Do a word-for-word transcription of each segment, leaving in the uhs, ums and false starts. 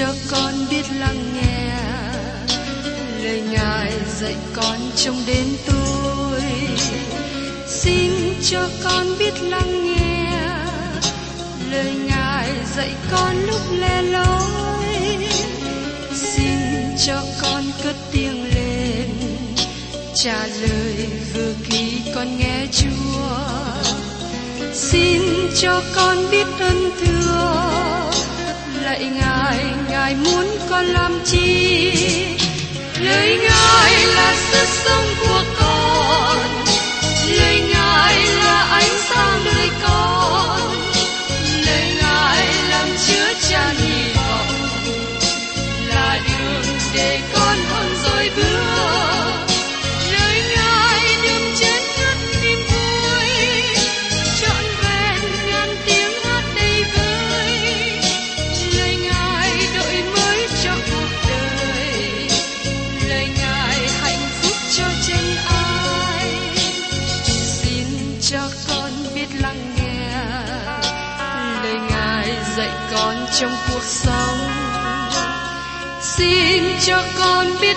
cho con biết lắng nghe lời Ngài dạy con trong đêm tối. Xin cho con biết lắng nghe lời Ngài dạy con lúc lẻ loi. Xin cho con cất tiếng lên trả lời vừa khi con nghe Chúa. Xin cho con biết ơn thương lạy Ngài, Ngài muốn con làm chi? Lời Ngài là sức sống của con, lời Ngài là ánh sáng nơi con, lời Ngài làm chứa chan hy vọng, là đường để con không dối bước. Lời Ngài đừng chán ngắt niềm vui, trọn vẹn ngàn tiếng hát đầy vơi. Lời Ngài đổi mới cho cuộc đời, lời Ngài hạnh phúc cho chân ai. Xin cho con biết lắng nghe lời Ngài dạy con trong cuộc sống. Xin cho con biết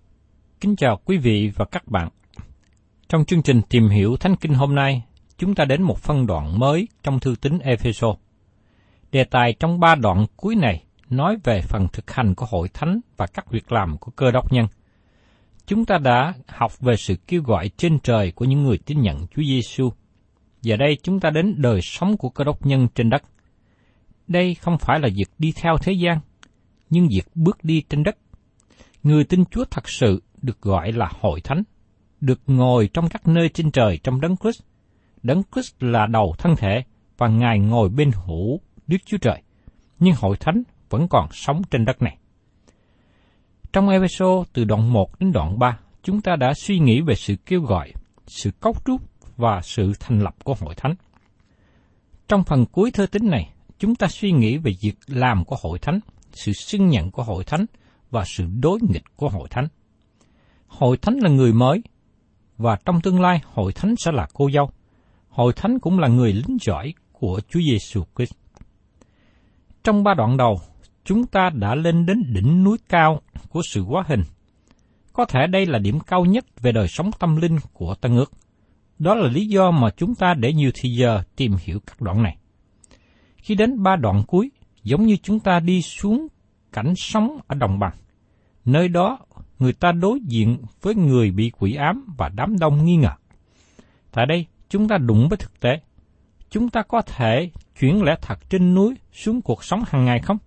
Kính chào quý vị và các bạn. Trong chương trình Tìm Hiểu Thánh Kinh hôm nay, chúng ta đến một phân đoạn mới trong thư tín Ê-phê-sô. Đề tài trong ba đoạn cuối này nói về phần thực hành của hội thánh và các việc làm của cơ đốc nhân. Chúng ta đã học về sự kêu gọi trên trời của những người tin nhận Chúa Giê-xu. Giờ đây chúng ta đến đời sống của cơ đốc nhân trên đất. Đây không phải là việc đi theo thế gian, nhưng việc bước đi trên đất. Người tin Chúa thật sự được gọi là hội thánh, được ngồi trong các nơi trên trời trong Đấng Christ. Đấng Christ là đầu thân thể và Ngài ngồi bên hữu Đức Chúa Trời, nhưng hội thánh vẫn còn sống trên đất này. Trong Ê-phê-sô từ đoạn một đến đoạn ba, chúng ta đã suy nghĩ về sự kêu gọi, sự cấu trúc và sự thành lập của hội thánh. Trong phần cuối thư tín này, chúng ta suy nghĩ về việc làm của hội thánh, sự xưng nhận của hội thánh và sự đối nghịch của hội thánh. Hội thánh là người mới, và trong tương lai hội thánh sẽ là cô dâu. Hội thánh cũng là người lính giỏi của Chúa Giê-xu Christ. Trong ba đoạn đầu, chúng ta đã lên đến đỉnh núi cao của sự hóa hình. Có thể đây là điểm cao nhất về đời sống tâm linh của Tân Ước. Đó là lý do mà chúng ta để nhiều thời giờ tìm hiểu các đoạn này. Khi đến ba đoạn cuối, giống như chúng ta đi xuống cảnh sống ở đồng bằng. Nơi đó, người ta đối diện với người bị quỷ ám và đám đông nghi ngờ. Tại đây, chúng ta đụng với thực tế. Chúng ta có thể chuyển lẽ thật trên núi xuống cuộc sống hàng ngày không?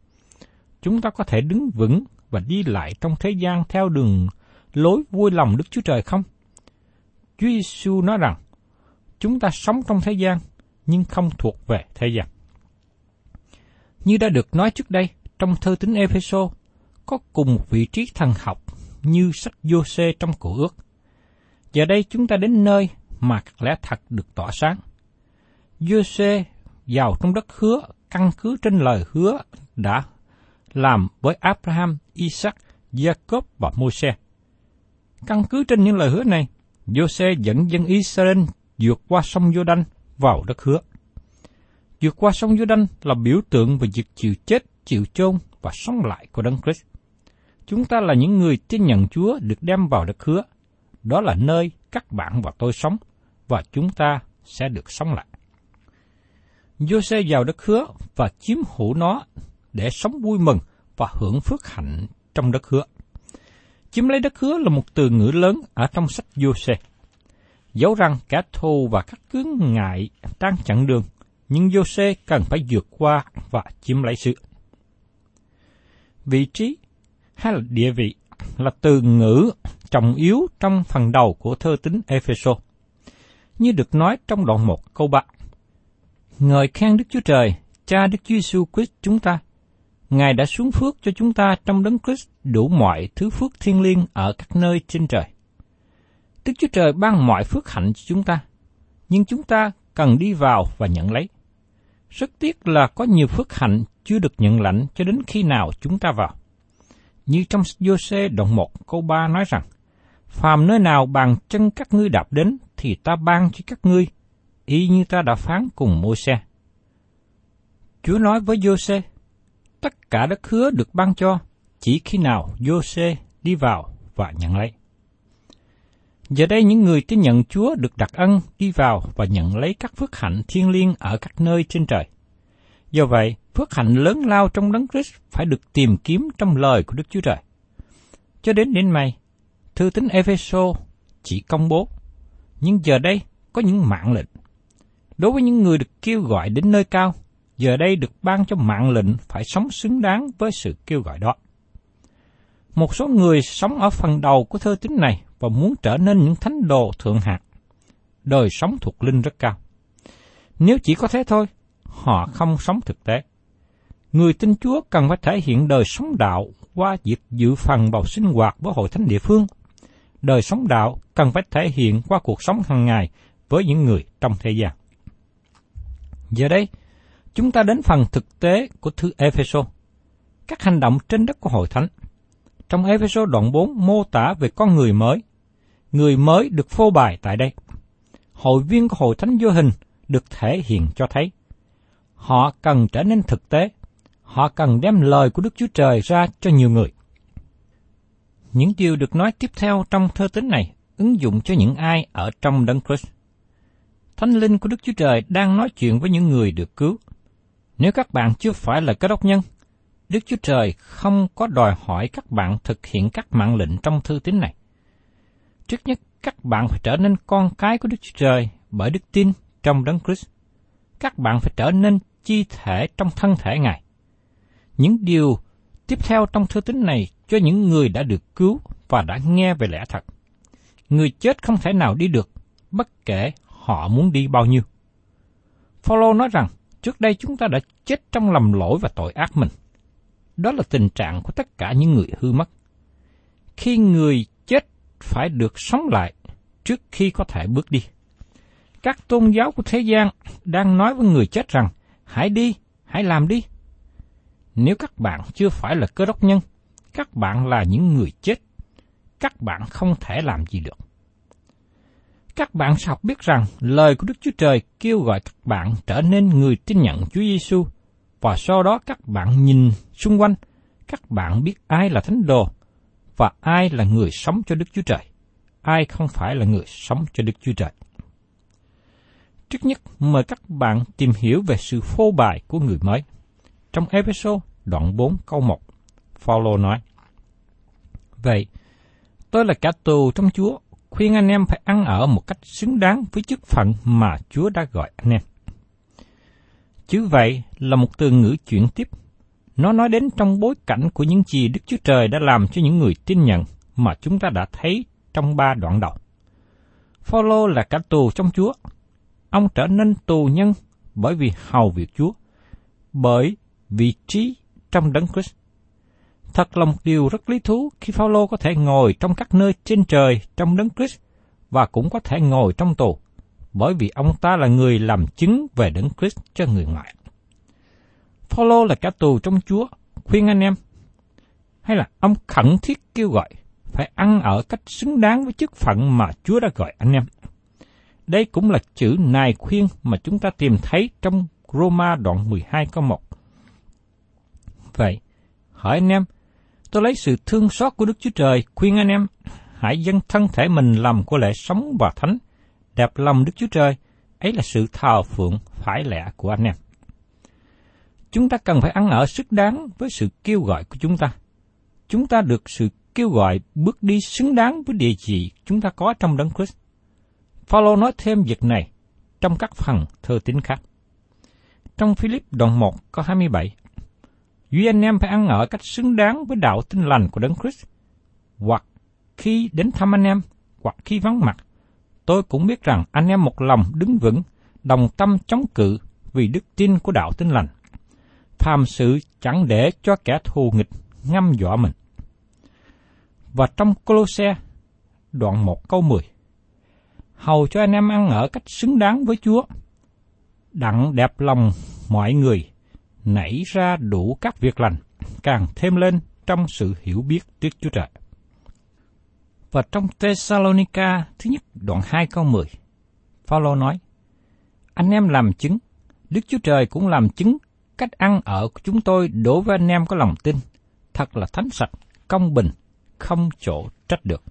Chúng ta có thể đứng vững và đi lại trong thế gian theo đường lối vui lòng Đức Chúa Trời không? Chúa Giê-xu nói rằng, chúng ta sống trong thế gian, nhưng không thuộc về thế gian. Như đã được nói trước đây, trong thư tín Ê-phê-sô có cùng một vị trí thần học như sách Giô-sê trong Cựu Ước. Giờ đây chúng ta đến nơi mà các lẽ thật được tỏa sáng. Giô-sê vào trong đất hứa, căn cứ trên lời hứa đã làm với Abraham, Isaac, Jacob và Mô-sê. Căn cứ trên những lời hứa này, Giô-sê dẫn dân Israel vượt qua sông Giô-đanh vào đất hứa. Vượt qua sông Giô-đanh là biểu tượng về việc chịu chết, chịu chôn và sống lại của Đấng Christ. Chúng ta là những người tin nhận Chúa được đem vào đất hứa. Đó là nơi các bạn và tôi sống, và chúng ta sẽ được sống lại. Giô-sê vào đất hứa và chiếm hữu nó để sống vui mừng và hưởng phước hạnh trong đất hứa. Chiếm lấy đất hứa là một từ ngữ lớn ở trong sách Giô-sê. Dẫu rằng kẻ thù và các chướng ngại đang chặn đường, nhưng Giô-sê cần phải vượt qua và chiếm lấy sự. Vị trí hay là địa vị là từ ngữ trọng yếu trong phần đầu của thơ tín Ê-phê-sô. Như được nói trong đoạn một câu ba. Ngợi khen Đức Chúa Trời, Cha Đức Chúa Giê-xu Christ chúng ta. Ngài đã xuống phước cho chúng ta trong Đấng Christ đủ mọi thứ phước thiêng liêng ở các nơi trên trời. Đức Chúa Trời ban mọi phước hạnh cho chúng ta, nhưng chúng ta cần đi vào và nhận lấy. Rất tiếc là có nhiều phước hạnh chưa được nhận lãnh cho đến khi nào chúng ta vào. Như trong Giô-sê đoạn một câu ba nói rằng, phàm nơi nào bàn chân các ngươi đạp đến thì ta ban cho các ngươi, y như ta đã phán cùng Mô-sê. Chúa nói với Giô-sê, tất cả đất hứa được ban cho chỉ khi nào Giô-sê đi vào và nhận lấy. Giờ đây những người tin nhận Chúa được đặc ân đi vào và nhận lấy các phước hạnh thiêng liêng ở các nơi trên trời. Do vậy, phước hạnh lớn lao trong Đấng Christ phải được tìm kiếm trong lời của Đức Chúa Trời. Cho đến đến nay, thư tín Ê-phê-sô chỉ công bố, nhưng giờ đây có những mạng lệnh. Đối với những người được kêu gọi đến nơi cao, giờ đây được ban cho mạng lệnh phải sống xứng đáng với sự kêu gọi đó. Một số người sống ở phần đầu của thơ tín này và muốn trở nên những thánh đồ thượng hạng, đời sống thuộc linh rất cao. Nếu chỉ có thế thôi, họ không sống thực tế. Người tin Chúa cần phải thể hiện đời sống đạo qua việc dự phần vào sinh hoạt với hội thánh địa phương. Đời sống đạo cần phải thể hiện qua cuộc sống hàng ngày với những người trong thế gian. Giờ đây, chúng ta đến phần thực tế của thư Ê-phê-sô, các hành động trên đất của hội thánh. Trong Ê-phê-sô đoạn bốn mô tả về con người mới. Người mới được phô bày tại đây. Hội viên của hội thánh vô hình được thể hiện cho thấy. Họ cần trở nên thực tế. Họ cần đem lời của Đức Chúa Trời ra cho nhiều người. Những điều được nói tiếp theo trong thơ tín này ứng dụng cho những ai ở trong Đấng Christ. Thánh Linh của Đức Chúa Trời đang nói chuyện với những người được cứu. Nếu các bạn chưa phải là cơ đốc nhân, Đức Chúa Trời không có đòi hỏi các bạn thực hiện các mạng lệnh trong thư tín này. Trước nhất, các bạn phải trở nên con cái của Đức Chúa Trời bởi đức tin trong Đấng Christ. Các bạn phải trở nên chi thể trong thân thể Ngài. Những điều tiếp theo trong thư tín này cho những người đã được cứu và đã nghe về lẽ thật. Người chết không thể nào đi được, bất kể họ muốn đi bao nhiêu. Phao-lô nói rằng, trước đây chúng ta đã chết trong lầm lỗi và tội ác mình. Đó là tình trạng của tất cả những người hư mất. Khi người chết phải được sống lại trước khi có thể bước đi. Các tôn giáo của thế gian đang nói với người chết rằng, hãy đi, hãy làm đi. Nếu các bạn chưa phải là cơ đốc nhân, các bạn là những người chết. Các bạn không thể làm gì được. Các bạn sẽ học biết rằng lời của Đức Chúa Trời kêu gọi các bạn trở nên người tin nhận Chúa Giê-xu, và sau đó các bạn nhìn xung quanh, các bạn biết ai là thánh đồ và ai là người sống cho Đức Chúa Trời, ai không phải là người sống cho Đức Chúa Trời. Trước nhất, mời các bạn tìm hiểu về sự phô bày của người mới. Trong Ê-phê-sô đoạn bốn câu một, Phao-lô nói, vậy, tôi là kẻ tù trong Chúa, khuyên anh em phải ăn ở một cách xứng đáng với chức phận mà Chúa đã gọi anh em. Chữ vậy là một từ ngữ chuyển tiếp. Nó nói đến trong bối cảnh của những gì Đức Chúa Trời đã làm cho những người tin nhận mà chúng ta đã thấy trong ba đoạn đầu. Phao-lô là kẻ tù trong Chúa. Ông trở nên tù nhân bởi vì hầu việc Chúa, bởi vị trí trong Đấng Christ. Thật là một điều rất lý thú khi Phao-lô có thể ngồi trong các nơi trên trời trong Đấng Christ và cũng có thể ngồi trong tù, bởi vì ông ta là người làm chứng về Đấng Christ cho người ngoại. Phao-lô là kẻ tù trong Chúa, khuyên anh em, hay là ông khẩn thiết kêu gọi, phải ăn ở cách xứng đáng với chức phận mà Chúa đã gọi anh em. Đây cũng là chữ nài khuyên mà chúng ta tìm thấy trong Roma đoạn mười hai câu một. Vậy, hỏi anh em, tôi lấy sự thương xót của Đức Chúa Trời khuyên anh em, hãy dâng thân thể mình làm của lễ sống và thánh, đẹp lòng Đức Chúa Trời, ấy là sự thờ phượng phải lẽ của anh em. Chúng ta cần phải ăn ở xứng đáng với sự kêu gọi của chúng ta. Chúng ta được sự kêu gọi bước đi xứng đáng với địa chỉ chúng ta có trong Đấng Christ. Phao-lô nói thêm việc này trong các phần thơ tín khác. Trong Philip đoạn một câu hai mươi bảy, duy anh em phải ăn ở cách xứng đáng với đạo tin lành của Đấng Christ, hoặc khi đến thăm anh em, hoặc khi vắng mặt, tôi cũng biết rằng anh em một lòng đứng vững, đồng tâm chống cự vì đức tin của đạo tin lành. Phàm sự chẳng để cho kẻ thù nghịch ngâm dọa mình. Và trong Cô-lô-se, đoạn một câu mười, hầu cho anh em ăn ở cách xứng đáng với Chúa, đặng đẹp lòng mọi người, nảy ra đủ các việc lành, càng thêm lên trong sự hiểu biết Đức Chúa Trời. Và trong Tê-sa-lô-ni-ca thứ nhất đoạn hai câu mười, Phao-lô nói, anh em làm chứng, Đức Chúa Trời cũng làm chứng cách ăn ở của chúng tôi đối với anh em có lòng tin, thật là thánh sạch, công bình, không chỗ trách được.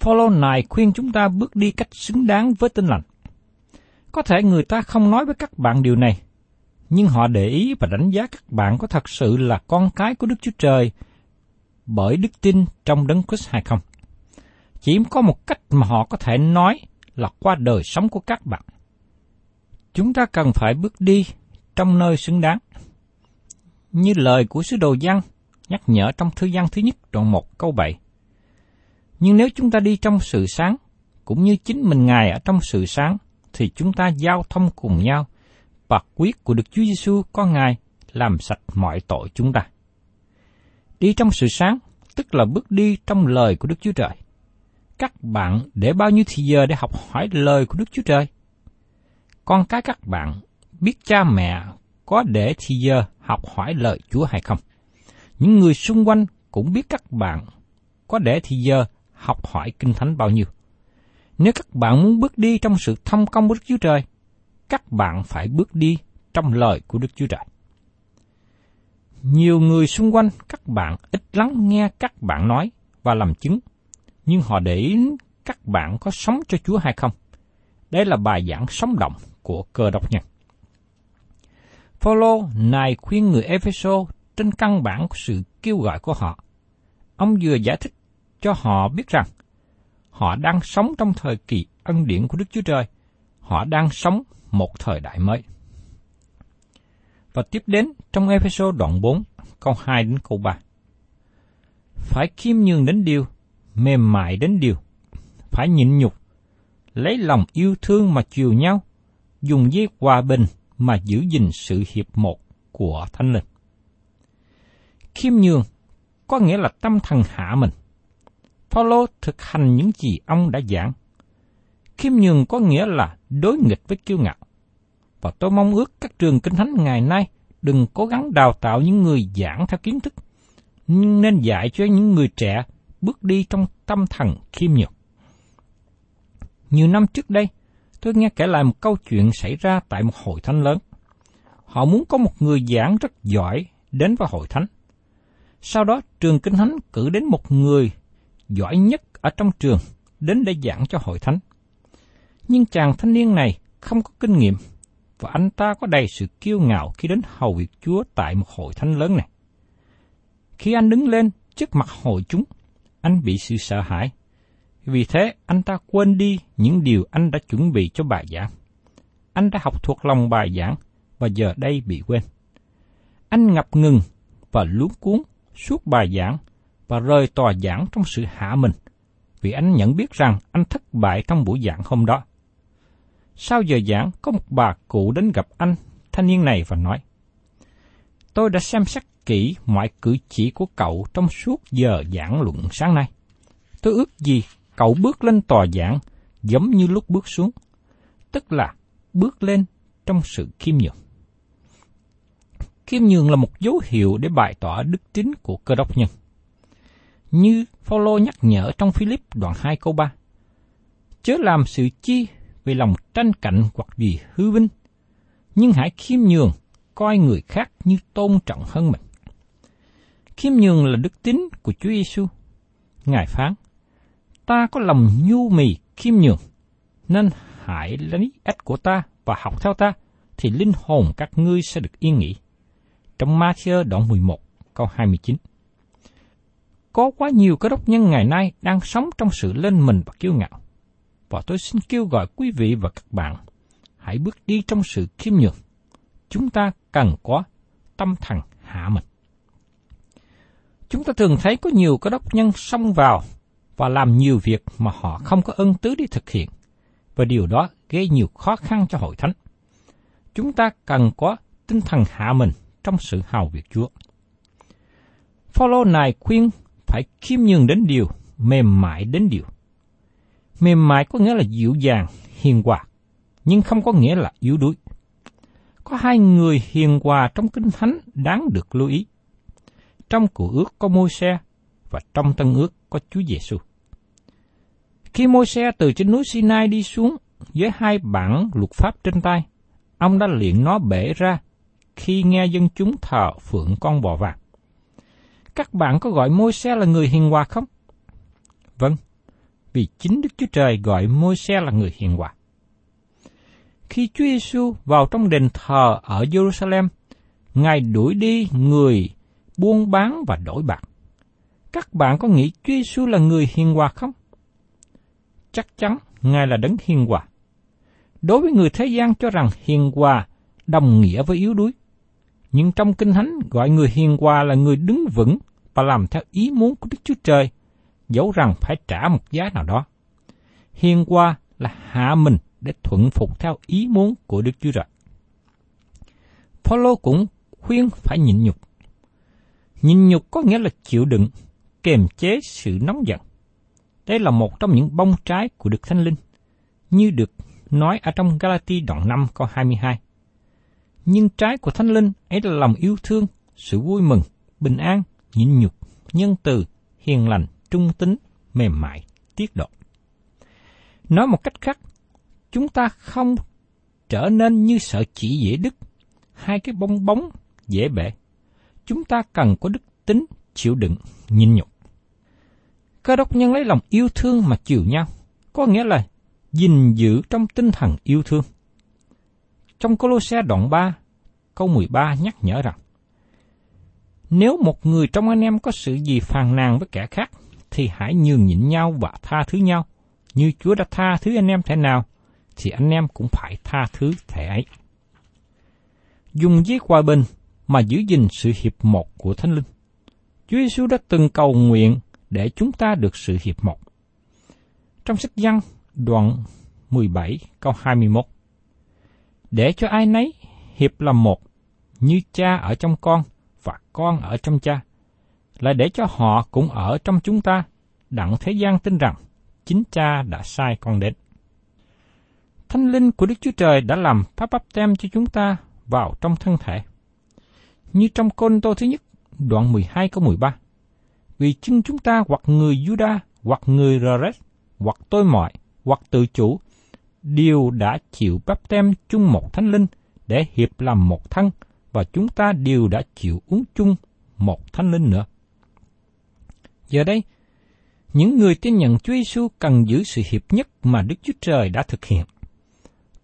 Phao-lô này khuyên chúng ta bước đi cách xứng đáng với tin lành. Có thể người ta không nói với các bạn điều này, nhưng họ để ý và đánh giá các bạn có thật sự là con cái của Đức Chúa Trời bởi đức tin trong Đấng Christ hay không. Chỉ có một cách mà họ có thể nói là qua đời sống của các bạn. Chúng ta cần phải bước đi trong nơi xứng đáng. Như lời của sứ đồ Giăng nhắc nhở trong thư Giăng thứ nhất đoạn một câu bảy. Nhưng nếu chúng ta đi trong sự sáng, cũng như chính mình Ngài ở trong sự sáng, thì chúng ta giao thông cùng nhau, và quyết của Đức Chúa Giê-xu con Ngài làm sạch mọi tội chúng ta. Đi trong sự sáng, tức là bước đi trong lời của Đức Chúa Trời. Các bạn để bao nhiêu thì giờ để học hỏi lời của Đức Chúa Trời? Con cái các bạn biết cha mẹ có để thì giờ học hỏi lời Chúa hay không? Những người xung quanh cũng biết các bạn có để thì giờ học hỏi Kinh Thánh bao nhiêu. Nếu các bạn muốn bước đi trong sự thông công của Đức Chúa Trời, các bạn phải bước đi trong lời của Đức Chúa Trời. Nhiều người xung quanh các bạn ít lắng nghe các bạn nói và làm chứng, nhưng họ để ý các bạn có sống cho Chúa hay không. Đây là bài giảng sống động của Cơ Đốc nhân. Phao-lô này khuyên người Ê-phê-sô trên căn bản của sự kêu gọi của họ. Ông vừa giải thích cho họ biết rằng họ đang sống trong thời kỳ ân điển của Đức Chúa Trời, họ đang sống một thời đại mới. Và tiếp đến trong Ê-phê-sô đoạn bốn, câu hai đến câu ba. Phải khiêm nhường đến điều, mềm mại đến điều, phải nhịn nhục, lấy lòng yêu thương mà chiều nhau, dùng dây hòa bình mà giữ gìn sự hiệp một của Thánh Linh. Khiêm nhường có nghĩa là tâm thần hạ mình. Phao-lô thực hành những gì ông đã giảng. Khiêm nhường có nghĩa là đối nghịch với kiêu ngạo. Và tôi mong ước các trường Kinh Thánh ngày nay đừng cố gắng đào tạo những người giảng theo kiến thức, nhưng nên dạy cho những người trẻ bước đi trong tâm thần khiêm nhường. Nhiều năm trước đây, tôi nghe kể lại một câu chuyện xảy ra tại một hội thánh lớn. Họ muốn có một người giảng rất giỏi đến với hội thánh. Sau đó, trường Kinh Thánh cử đến một người giỏi nhất ở trong trường đến để giảng cho hội thánh. Nhưng chàng thanh niên này không có kinh nghiệm, và anh ta có đầy sự kiêu ngạo khi đến hầu việc Chúa tại một hội thánh lớn này. Khi anh đứng lên trước mặt hội chúng, anh bị sự sợ hãi. Vì thế, anh ta quên đi những điều anh đã chuẩn bị cho bài giảng. Anh đã học thuộc lòng bài giảng, và giờ đây bị quên. Anh ngập ngừng và luống cuống suốt bài giảng, và rời tòa giảng trong sự hạ mình, vì anh nhận biết rằng anh thất bại trong buổi giảng hôm đó. Sau giờ giảng, có một bà cụ đến gặp anh, thanh niên này và nói, tôi đã xem xét kỹ mọi cử chỉ của cậu trong suốt giờ giảng luận sáng nay. Tôi ước gì cậu bước lên tòa giảng giống như lúc bước xuống, tức là bước lên trong sự khiêm nhường. Khiêm nhường là một dấu hiệu để bày tỏ đức tính của Cơ Đốc nhân. Như Phao-lô nhắc nhở trong Philip đoạn hai câu ba, chớ làm sự chi vì lòng tranh cạnh hoặc vì hư vinh, nhưng hãy khiêm nhường, coi người khác như tôn trọng hơn mình. Khiêm nhường là đức tính của Chúa Giê-xu. Ngài phán, ta có lòng nhu mì khiêm nhường, nên hãy lấy ách của ta và học theo ta, thì linh hồn các ngươi sẽ được yên nghỉ. Trong Ma-thi-ơ đoạn mười một, câu hai mươi chín. Có quá nhiều cơ đốc nhân ngày nay đang sống trong sự lên mình và kiêu ngạo. Và tôi xin kêu gọi quý vị và các bạn, hãy bước đi trong sự khiêm nhường. Chúng ta cần có tâm thần hạ mình. Chúng ta thường thấy có nhiều cơ đốc nhân xông vào và làm nhiều việc mà họ không có ân tứ để thực hiện, và điều đó gây nhiều khó khăn cho hội thánh. Chúng ta cần có tinh thần hạ mình trong sự hầu việc Chúa. Phao-lô này khuyên phải khiêm nhường đến điều, mềm mại đến điều. Mềm mại có nghĩa là dịu dàng, hiền hòa, nhưng không có nghĩa là yếu đuối. Có hai người hiền hòa trong Kinh Thánh đáng được lưu ý. Trong Cựu Ước có Mô-sê và trong Tân Ước có Chúa Giê-xu. Khi Mô-sê từ trên núi Sinai đi xuống với hai bản luật pháp trên tay, ông đã liệng nó bể ra khi nghe dân chúng thờ phượng con bò vàng. Các bạn có gọi Mô-sê là người hiền hòa không? Vâng, vì chính Đức Chúa Trời gọi Mô-sê là người hiền hòa. Khi Chúa Giê-xu vào trong đền thờ ở Giê-ru-sa-lem, Ngài đuổi đi người buôn bán và đổi bạc. Các bạn có nghĩ Chúa Giê-xu là người hiền hòa không? Chắc chắn Ngài là đấng hiền hòa. Đối với người thế gian cho rằng hiền hòa đồng nghĩa với yếu đuối, nhưng trong Kinh Thánh gọi người hiền hòa là người đứng vững và làm theo ý muốn của Đức Chúa Trời, dẫu rằng phải trả một giá nào đó. Hiền hòa là hạ mình để thuận phục theo ý muốn của Đức Chúa Trời. Phao-lô cũng khuyên phải nhịn nhục. Nhịn nhục có nghĩa là chịu đựng, kiềm chế sự nóng giận. Đây là một trong những bông trái của Đức Thánh Linh, như được nói ở trong Galatia đoạn năm câu hai mươi hai. Nhưng trái của Thánh Linh ấy là lòng yêu thương, sự vui mừng, bình an, nhịn nhục, nhân từ, hiền lành, trung tín, mềm mại, tiết độ. Nói một cách khác, chúng ta không trở nên như sợi chỉ dễ đứt, hai cái bong bóng dễ bể. Chúng ta cần có đức tính, chịu đựng, nhịn nhục. Cơ đốc nhân lấy lòng yêu thương mà chiều nhau, có nghĩa là gìn giữ trong tinh thần yêu thương. Trong Cô-lô-se đoạn ba, câu mười ba nhắc nhở rằng, nếu một người trong anh em có sự gì phàn nàn với kẻ khác, thì hãy nhường nhịn nhau và tha thứ nhau, như Chúa đã tha thứ anh em thế nào, thì anh em cũng phải tha thứ thế ấy. Dùng với hòa bình mà giữ gìn sự hiệp một của Thánh Linh. Chúa Giê-xu đã từng cầu nguyện để chúng ta được sự hiệp một. Trong sách Giăng, đoạn mười bảy, câu hai mươi mốt. Để cho ai nấy hiệp làm một, như cha ở trong con và con ở trong cha, là để cho họ cũng ở trong chúng ta, đặng thế gian tin rằng chính cha đã sai con đến. Thánh Linh của Đức Chúa Trời đã làm phép báp têm cho chúng ta vào trong thân thể. Như trong Côn Tô thứ nhất, đoạn mười hai câu mười ba, vì chưng chúng ta hoặc người Giu-đa, hoặc người Gờ-réc, hoặc tôi mọi, hoặc tự chủ, đều đã chịu báp têm chung một Thánh Linh để hiệp làm một thân, và chúng ta đều đã chịu uống chung một Thánh Linh nữa. Giờ đây, những người tin nhận Chúa Giê-xu cần giữ sự hiệp nhất mà Đức Chúa Trời đã thực hiện.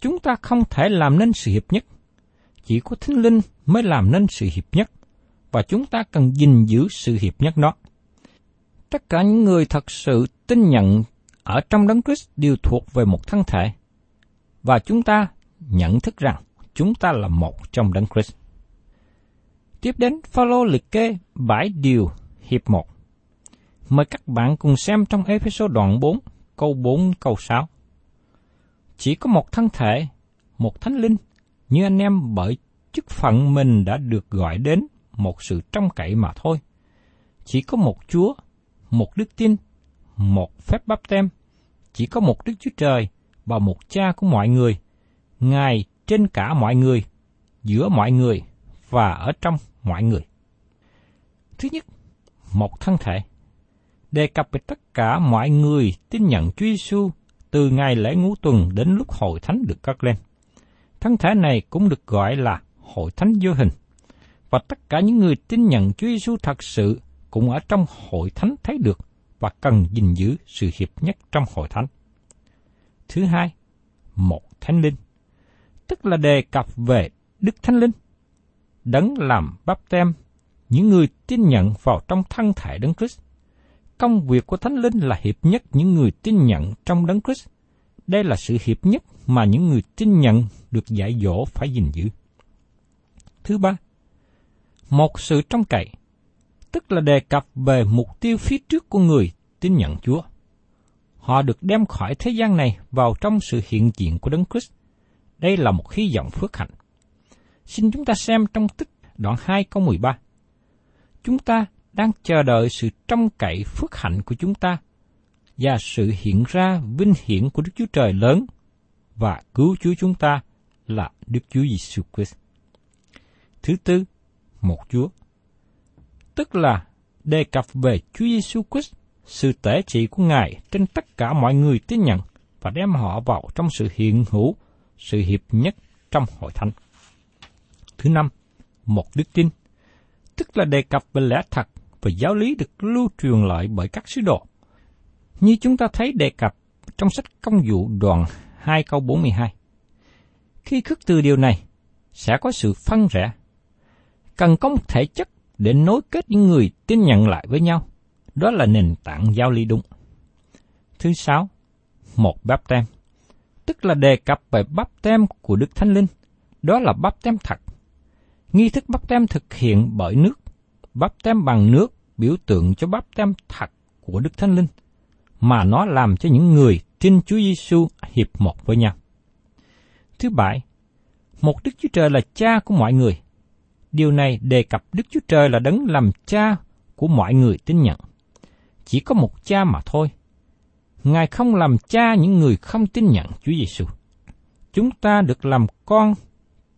Chúng ta không thể làm nên sự hiệp nhất, chỉ có Thánh Linh mới làm nên sự hiệp nhất, và chúng ta cần gìn giữ sự hiệp nhất đó. Tất cả những người thật sự tin nhận ở trong Đấng Christ đều thuộc về một thân thể, và chúng ta nhận thức rằng chúng ta là một trong Đấng Christ. Tiếp đến, Phao-lô liệt kê bảy điều hiệp một. Mời các bạn cùng xem trong Ê-phê-sô đoạn bốn, câu bốn, câu sáu. Chỉ có một thân thể, một Thánh Linh, như anh em bởi chức phận mình đã được gọi đến một sự trông cậy mà thôi. Chỉ có một Chúa, một đức tin, một phép báp têm, chỉ có một Đức Chúa Trời và một Cha của mọi người, Ngài trên cả mọi người, giữa mọi người và ở trong mọi người. Thứ nhất, một thân thể. Đề cập về tất cả mọi người tin nhận Chúa Giê-xu từ ngày lễ ngũ tuần đến lúc hội thánh được cất lên. Thân thể này cũng được gọi là hội thánh vô hình, và tất cả những người tin nhận Chúa Giê-xu thật sự cũng ở trong hội thánh thấy được và cần gìn giữ sự hiệp nhất trong hội thánh. Thứ hai, một Thánh Linh, tức là đề cập về Đức Thánh Linh, Đấng làm báp têm những người tin nhận vào trong thân thể Đấng Christ. công việc của Thánh Linh là hiệp nhất những người tin nhận trong Đấng Christ. Đây là sự hiệp nhất mà những người tin nhận được dạy dỗ phải gìn giữ. Thứ ba, một sự trông cậy, tức là đề cập về mục tiêu phía trước của người tin nhận Chúa. Họ được đem khỏi thế gian này vào trong sự hiện diện của Đấng Christ. Đây là một hy vọng phước hạnh. Xin chúng ta xem trong Tích đoạn hai câu mười ba. Chúng ta đang chờ đợi sự trông cậy phước hạnh của chúng ta và sự hiện ra vinh hiển của Đức Chúa Trời lớn và cứu Chúa chúng ta là Đức Chúa Giê-xu Christ. Thứ tư, một Chúa, tức là đề cập về Chúa Giê-xu Christ, sự tể trị của Ngài trên tất cả mọi người tin nhận và đem họ vào trong sự hiện hữu, sự hiệp nhất trong hội thánh. Thứ năm, một đức tin, tức là đề cập về lẽ thật và giáo lý được lưu truyền lại bởi các sứ đồ, như chúng ta thấy đề cập trong sách Công vụ đoạn hai câu bốn mươi hai. Khi khước từ điều này, sẽ có sự phân rẽ. Cần có một thể chất để nối kết những người tin nhận lại với nhau. Đó là nền tảng giáo lý đúng. Thứ sáu, một báp tem, tức là đề cập về báp tem của Đức Thánh Linh. Đó là báp tem thật. Nghi thức báp tem thực hiện bởi nước. Báp tem bằng nước biểu tượng cho báp tem thật của Đức Thánh Linh, mà nó làm cho những người tin Chúa Giê-xu hiệp một với nhau. Thứ bảy, một Đức Chúa Trời là cha của mọi người. Điều này đề cập Đức Chúa Trời là đấng làm cha của mọi người tin nhận. Chỉ có một cha mà thôi. Ngài không làm cha những người không tin nhận Chúa Giê-xu. Chúng ta được làm con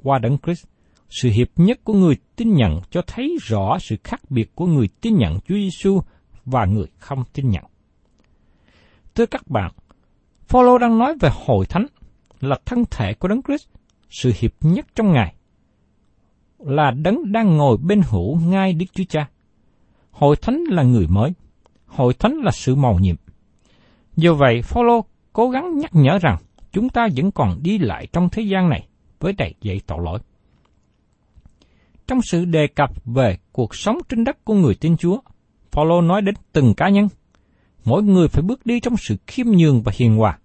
qua Đấng Christ. Sự hiệp nhất của người tin nhận cho thấy rõ sự khác biệt của người tin nhận Chúa Giê-xu và người không tin nhận. Thưa các bạn, Phao-lô đang nói về hội thánh là thân thể của Đấng Christ, sự hiệp nhất trong Ngài, là Đấng đang ngồi bên hữu ngay Đức Chúa Cha. Hội thánh là người mới, hội thánh là sự mầu nhiệm. Do vậy, Phao-lô cố gắng nhắc nhở rằng chúng ta vẫn còn đi lại trong thế gian này với đầy dẫy tội lỗi. Trong sự đề cập về cuộc sống trên đất của người tin Chúa, Phao-lô nói đến từng cá nhân. Mỗi người phải bước đi trong sự khiêm nhường và hiền hòa.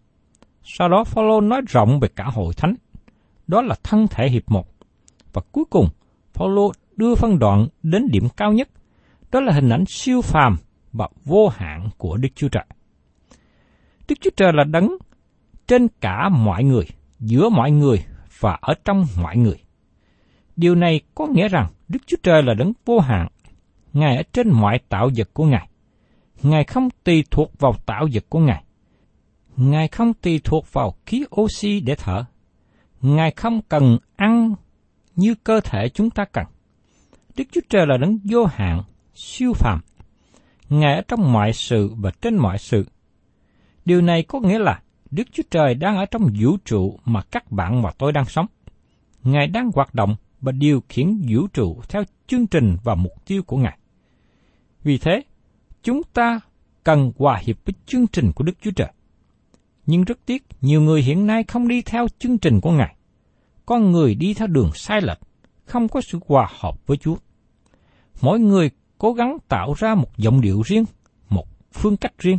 Sau đó Phao-lô nói rộng về cả hội thánh, đó là thân thể hiệp một. Và cuối cùng, Phao-lô đưa phân đoạn đến điểm cao nhất, đó là hình ảnh siêu phàm và vô hạn của Đức Chúa Trời. Đức Chúa Trời là đấng trên cả mọi người, giữa mọi người và ở trong mọi người. Điều này có nghĩa rằng Đức Chúa Trời là đấng vô hạn, Ngài ở trên mọi tạo vật của Ngài. Ngài không tùy thuộc vào tạo vật của Ngài. Ngài không tùy thuộc vào khí oxy để thở. Ngài không cần ăn như cơ thể chúng ta cần. Đức Chúa Trời là đấng vô hạn, siêu phàm. Ngài ở trong mọi sự và trên mọi sự. Điều này có nghĩa là Đức Chúa Trời đang ở trong vũ trụ mà các bạn và tôi đang sống. Ngài đang hoạt động và điều khiển vũ trụ theo chương trình và mục tiêu của Ngài. Vì thế, chúng ta cần hòa hiệp với chương trình của Đức Chúa Trời. Nhưng rất tiếc, nhiều người hiện nay không đi theo chương trình của Ngài. Con người đi theo đường sai lệch, không có sự hòa hợp với Chúa. Mỗi người cố gắng tạo ra một giọng điệu riêng, một phương cách riêng.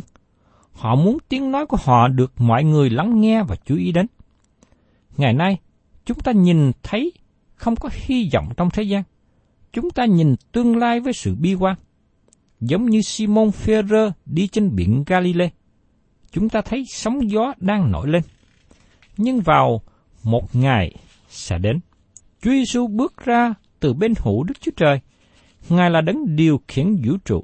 Họ muốn tiếng nói của họ được mọi người lắng nghe và chú ý đến. Ngày nay, chúng ta nhìn thấy không có hy vọng trong thế gian. Chúng ta nhìn tương lai với sự bi quan. Giống như Simon Phêrô đi trên biển Ga-li-lê, chúng ta thấy sóng gió đang nổi lên. Nhưng vào một ngày sẽ đến, Chúa Giê-xu bước ra từ bên hữu Đức Chúa Trời. Ngài là đấng điều khiển vũ trụ.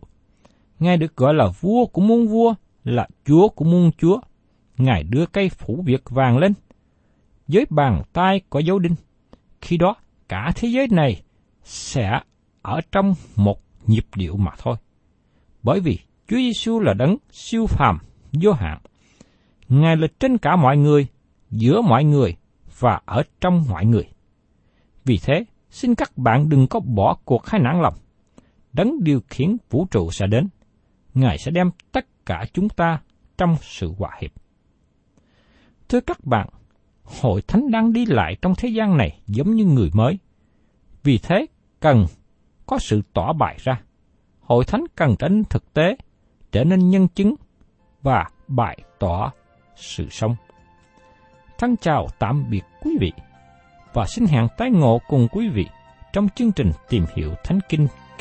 Ngài được gọi là vua của muôn vua, là chúa của muôn chúa. Ngài đưa cây phủ việc vàng lên, với bàn tay có dấu đinh. Khi đó, cả thế giới này sẽ ở trong một nhịp điệu mà thôi. Bởi vì Chúa Giê-xu là đấng siêu phàm, vô hạn. Ngài là trên cả mọi người, giữa mọi người và ở trong mọi người. Vì thế, xin các bạn đừng có bỏ cuộc hay nản lòng. Đấng điều khiển vũ trụ sẽ đến. Ngài sẽ đem tất cả chúng ta trong sự hòa hiệp. Thưa các bạn, hội thánh đang đi lại trong thế gian này giống như người mới. Vì thế, cần có sự tỏ bày ra. Hội thánh cần đến thực tế, trở nên nhân chứng và bày tỏ sự sống. Thân chào tạm biệt quý vị, và xin hẹn tái ngộ cùng quý vị trong chương trình Tìm Hiểu Thánh Kinh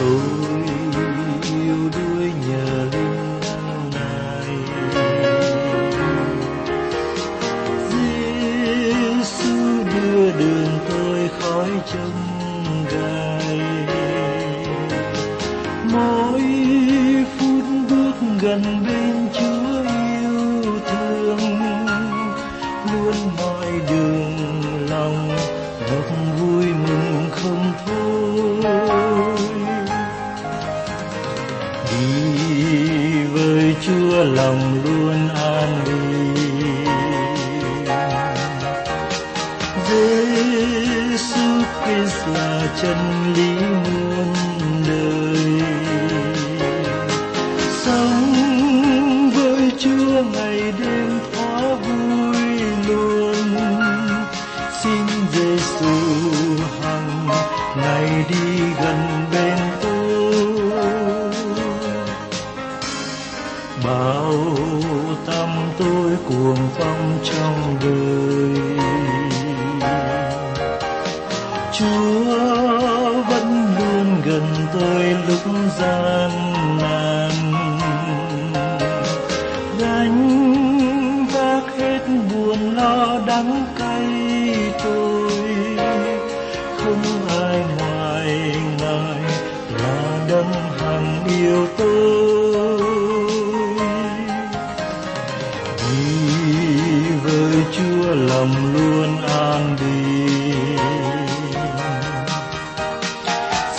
Tôi yêu đuối nhờ linh này, Giê-xu đưa đường tôi khỏi chông gai. Mỗi phút bước gần bên Chúa yêu thương, luôn mọi đường lòng ngập vui mừng không thôi. Với Chúa lòng luôn an bình, Giê-xu Christ là chân lý muôn đời. Sống với Chúa ngày đêm thỏa vui luôn. Xin Giê-xu hằng ngày đi gần bên tôi. Bao tâm tôi cuồng phong trong đời, Chúa vẫn luôn gần tôi lúc gian nan. Gánh vác hết buồn lo đắng cay tôi, không ai ngoài Ngài là đấng hằng yêu tôi. Chúa lòng luôn an bình,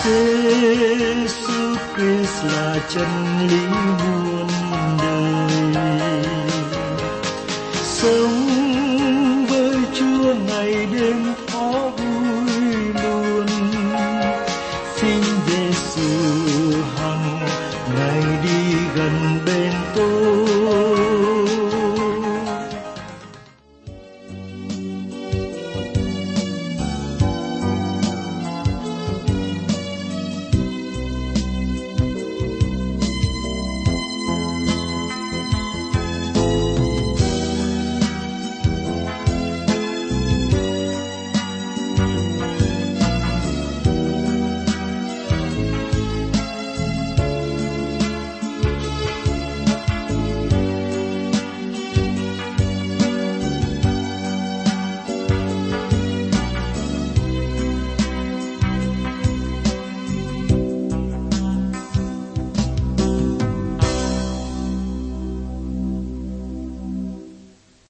Giê-xu Christ là chân lý muôn đời. Sống